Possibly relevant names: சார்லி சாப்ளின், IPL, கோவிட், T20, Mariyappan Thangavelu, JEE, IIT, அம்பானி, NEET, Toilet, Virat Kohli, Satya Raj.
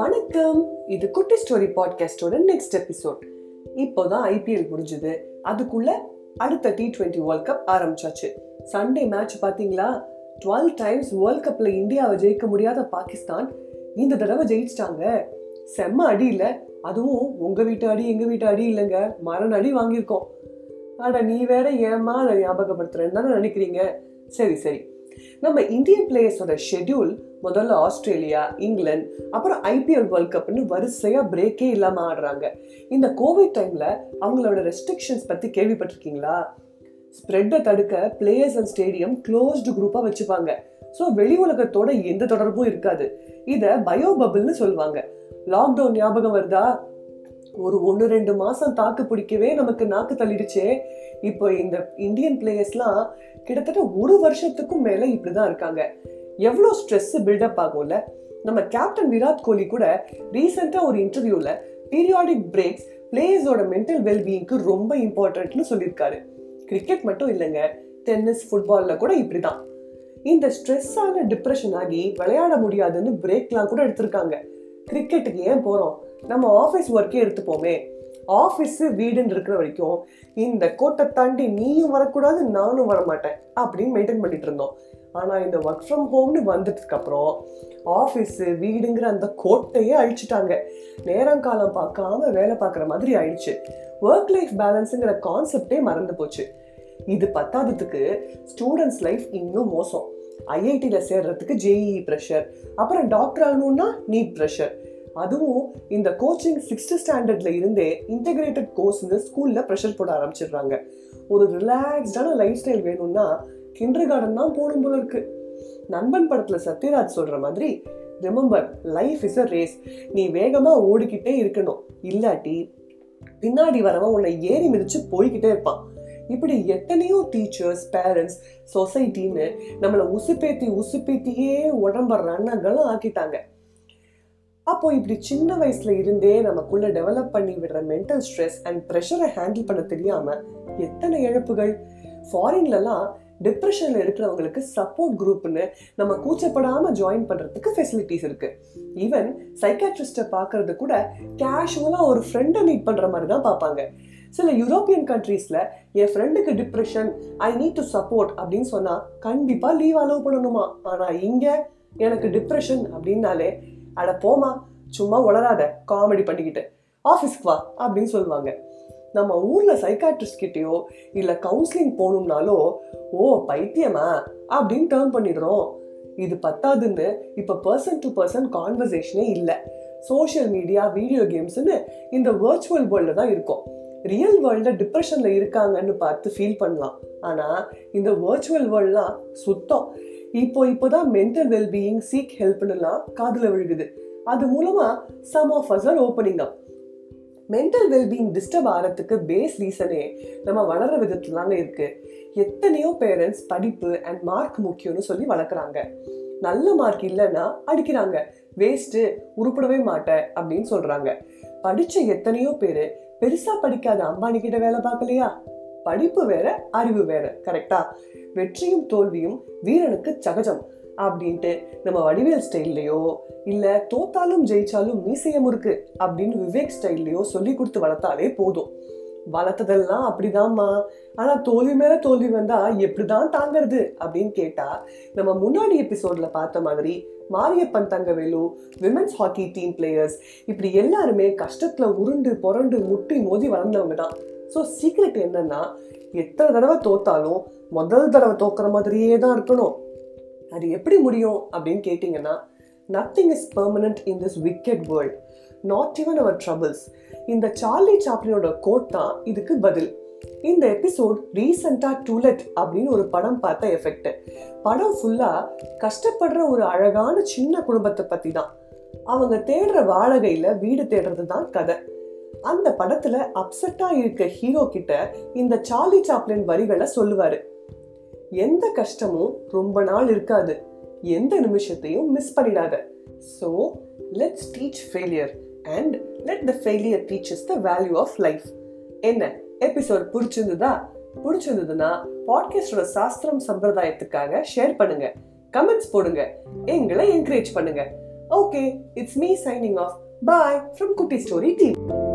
வணக்கம். இது குட்டி ஸ்டோரி பாட்காஸ்டோட நெக்ஸ்ட் எபிசோட். இப்போதான் IPL முடிஞ்சது, அதுக்குள்ள அடுத்த T20 வேர்ல்ட் கப் ஆரம்பிச்சாச்சு. சண்டே மேட்ச் பாத்தீங்களா? 12 டைம்ஸ் வேர்ல்ட் கப்ல இந்தியாவை ஜெயிக்க முடியாத பாகிஸ்தான் இந்த தடவை ஜெயிச்சிட்டாங்க. செம்ம அடி இல்ல? அதுவும் உங்க வீட்டு அடி எங்க வீட்டு அடி இல்லைங்க, மரண அடி வாங்கியிருக்கோம். ஆனா நீ வேற ஏமா நான் ஞாபகப்படுத்துறேன்னு தானே நினைக்கிறீங்க. சரி சரி, நம்ம இந்தியன் பிளேயர்ஸோட ஷெட்யூல் முதல்ல ஆஸ்திரேலியா, இங்கிலாந்து, அப்புறம் IPL வேர்ல்ட் கப்னு வரிசையா பிரேக்கே இல்லாம ஆடுறாங்க. இந்த கோவிட் டைம்ல அவங்களோட ரெஸ்ட்ரிக்ஷன்ஸ் பத்தி கேள்விப்பட்டிருக்கீங்களா? ஸ்ப்ரெட்டை தடுக்க பிளேயர்ஸ் அண்ட் ஸ்டேடியம் க்ளோஸ்டு குரூப்பா வச்சுப்பாங்க. ஸோ வெளி உலகத்தோட எந்த தொடர்பும் இருக்காது. இதை பயோபபிள்னு சொல்லுவாங்க. லாக்டவுன் ஞாபகம் வருதா? ஒரு 1-2 மாசம் தாக்கு பிடிக்கவே நமக்கு நாக்கு தள்ளிடுச்சே. இப்போ இந்த இந்தியன் பிளேயர்ஸ்லாம் கிட்டத்தட்ட 1 வருஷத்துக்கும் மேலே இப்படிதான் இருக்காங்க. எவ்வளோ ஸ்ட்ரெஸ் பில்டப் ஆகும்ல. நம்ம கேப்டன் விராட் கோலி கூட ரீசெண்டாக ஒரு இன்டர்வியூல பீரியாடிக் பிரேக்ஸ் பிளேயர்ஸோட மென்டல் வெல்பீயிங்க்கு ரொம்ப இம்பார்ட்டன்ட்னு சொல்லியிருக்காரு. கிரிக்கெட் மட்டும் இல்லைங்க, டென்னிஸ், ஃபுட்பாலில் கூட இப்படிதான். இந்த ஸ்ட்ரெஸ்ஸான டிப்ரெஷன் ஆகி விளையாட முடியாதுன்னு பிரேக்லாம் கூட எடுத்திருக்காங்க. கிரிக்கெட்டுக்கு ஏன் போகிறோம், நம்ம ஆஃபீஸ் ஒர்க்கே எடுத்துப்போமே. ஆஃபீஸு வீடுன்னு இருக்கிற வரைக்கும் இந்த கோட்டை தாண்டி நீயும் வரக்கூடாது நானும் வரமாட்டேன் அப்படின்னு மெயின்டைன் பண்ணிட்டு இருந்தோம். ஆனால் இந்த ஒர்க் ஃப்ரம் ஹோம்னு வந்ததுக்கப்புறம் ஆஃபீஸு வீடுங்கிற அந்த கோட்டையே அழிச்சிட்டாங்க. நேரங்காலம் பார்க்காம வேலை பார்க்குற மாதிரி ஆயிடுச்சு. ஒர்க் லைஃப் பேலன்ஸுங்கிற கான்செப்டே மறந்து போச்சு. இது பத்தாததுக்கு ஸ்டூடெண்ட்ஸ் லைஃப் இன்னும் மோசம். IITயில் சேர்றதுக்கு JEE ப்ரெஷர், அப்புறம் டாக்டர் ஆகணும்னா NEET ப்ரெஷர். அதுவும் இந்த கோச்சிங் 6th ஸ்டாண்டர்ட்ல இருந்தே இன்டெகிரேட்டட் கோர்ஸ்னு ஸ்கூல்ல ப்ரெஷர் போட ஆரம்பிச்சிடுறாங்க. ஒரு ரிலாக்ஸ்டான லைஃப் ஸ்டைல் வேணும்னா கிண்டர் கார்டன் தான் போகணும் போல இருக்கு. நண்பன் படத்துல சத்யராஜ் சொல்ற மாதிரி, remember life is a race. நீ வேகமா ஓடிக்கிட்டே இருக்கணும், இல்லாட்டி பின்னாடி வரவன் உன்னை ஏறி மிதிச்சு போய்கிட்டே இருப்பான். இப்படி எத்தனையோ டீச்சர்ஸ், பேரண்ட்ஸ், சொசைட்டின்னு நம்மளை உசுப்பேத்தியே உடம்ப ரன்னங்களும் ஆக்கிட்டாங்க. அப்போ இப்படி சின்ன வயசுல இருந்தே நமக்குள்ள டெவலப் பண்ணி விடுற மென்டல் ஸ்ட்ரெஸ் அண்ட் ப்ரெஷரை ஹேண்டில் பண்ண தெரியாம எத்தனை இழப்புகள். ஃபாரின்லலாம் டிப்ரெஷன்ல இருக்கிறவங்களுக்கு சப்போர்ட் குரூப்னு நம்ம கூச்சப்படாம ஜாயின் பண்றதுக்கு ஃபெசிலிட்டிஸ் இருக்கு. ஈவன் சைக்காட்ரிஸ்ட பாக்குறது கூட கேஷுவலா ஒரு ஃப்ரெண்டை மீட் பண்ற மாதிரி தான் பார்ப்பாங்க. சில யூரோப்பியன் கண்ட்ரீஸ்ல என் ஃப்ரெண்டுக்கு depression, I need to support அப்படின்னு சொன்னா கண்டிப்பா லீவ் அலோவ் பண்ணணுமா. ஆனா இங்க எனக்கு டிப்ரெஷன் அப்படின்னாலே, அட போமா சும்மா உளராத காமெடி பண்ணிக்கிட்டு ஆஃபீஸ்க்கு வா அப்படின்னு சொல்லுவாங்க. நம்ம ஊரில் சைக்காட்ரிஸ்ட் கிட்டேயோ இல்லை கவுன்சிலிங் போகணும்னாலோ ஓ பைத்தியமா அப்படின்னு டேர்ன் பண்ணிடுறோம். இது பத்தாதுன்னு இப்போ பர்சன் டு பர்சன் கான்வர்சேஷனே இல்லை. சோஷியல் மீடியா, வீடியோ கேம்ஸ்ன்னு இந்த வர்ச்சுவல் வேர்ல்டில் தான் இருக்கும். ரியல் வேர்ல்டில் டிப்ரெஷனில் இருக்காங்கன்னு பார்த்து ஃபீல் பண்ணலாம். ஆனால் இந்த வர்ச்சுவல் வேர்ல்ட்லாம் சுத்தம். இப்போதான் மென்டல் வெல்பீயிங், சீக் ஹெல்ப்னுலாம் காதுல விழுகுது. அது மூலமா some of us are opening up. Mental wellbeing disturb ஆகிறதுக்கு பேஸ் ரீசனே நம்ம வளர்ற விதத்துலாங்க இருக்கு. எத்தனையோ பேரண்ட்ஸ் படிப்பு அண்ட் மார்க் முக்கியம்னு சொல்லி வளர்க்குறாங்க. நல்ல மார்க் இல்லைன்னா அடிக்கிறாங்க, வேஸ்ட்டு, உருப்படவே மாட்டேன் அப்படின்னு சொல்றாங்க. படிச்ச எத்தனையோ பேர் பெருசா படிக்காத அம்பானி கிட்ட வேலை பார்க்கலையா? படிப்பு வேற, அறிவு வேற, கரெக்டா? வெற்றியும் தோல்வியும் வீரனுக்கு சகஜம் அப்படின்ட்டு நம்ம வடிவேல் ஸ்டைல்லையோ இல்லை தோத்தாலும் ஜெயிச்சாலும் மீசைய முறுக்கு அப்படின்னு விவேக் ஸ்டைல்லையோ சொல்லி கொடுத்து வளர்த்தாலே போதும். வளர்த்ததெல்லாம் அப்படிதாம்மா, ஆனால் தோல்வி மேலே தோல்வி வந்தா எப்படிதான் தாங்கிறது அப்படின்னு கேட்டா, நம்ம முன்னாடி எபிசோட்ல பார்த்த மாதிரி Mariyappan Thangavelu, women's hockey team players இப்படி எல்லாருமே கஷ்டத்துல உருண்டு புரண்டு முட்டி மோதி வளர்ந்தவங்க தான். ஸோ சீக்ரெட் என்னன்னா, எத்தனை தடவை தோத்தாலும் முதல் தடவை தோக்கிற மாதிரியே தான் இருக்கணும். அது எப்படி முடியும் அப்படின்னு கேட்டிங்கன்னா, nothing is permanent in this wicked world, not even our troubles. இந்த சார்லி சாப்ளினோட கோட் தான் இதுக்கு பதில். இந்த எபிசோட் ரீசெண்டாக டூலெட் அப்படின்னு ஒரு படம் பார்த்த எஃபெக்ட். படம் ஃபுல்லாக கஷ்டப்படுற ஒரு அழகான சின்ன குடும்பத்தை பற்றி தான். அவங்க தேடுற வாடகையில் வீடு தேடுறது தான் கதை. அந்த படத்துல அப்செட்டா இருக்க ஹீரோ கிட்ட இந்த சார்லி சாப்ளின் வரிகளை சொல்லுவாரு, எந்த கஷ்டமும் ரொம்ப நாள் இருக்காது, எந்த நிமிஷத்தையும் மிஸ் பண்ணிடாத. So let's teach failure and let the failure teach us the value of life. என்ன எபிசோட் பிடிச்சிருந்ததுன்னா பாட்காஸ்டோட சாஸ்திரம் சம்பிரதாயத்துக்காக ஷேர் பண்ணுங்க. கமெண்ட்ஸ் போடுங்க, எங்களை என்கரேஜ் பண்ணுங்க. Okay, it's me signing off. Bye from குட்டி ஸ்டோரி டீம்.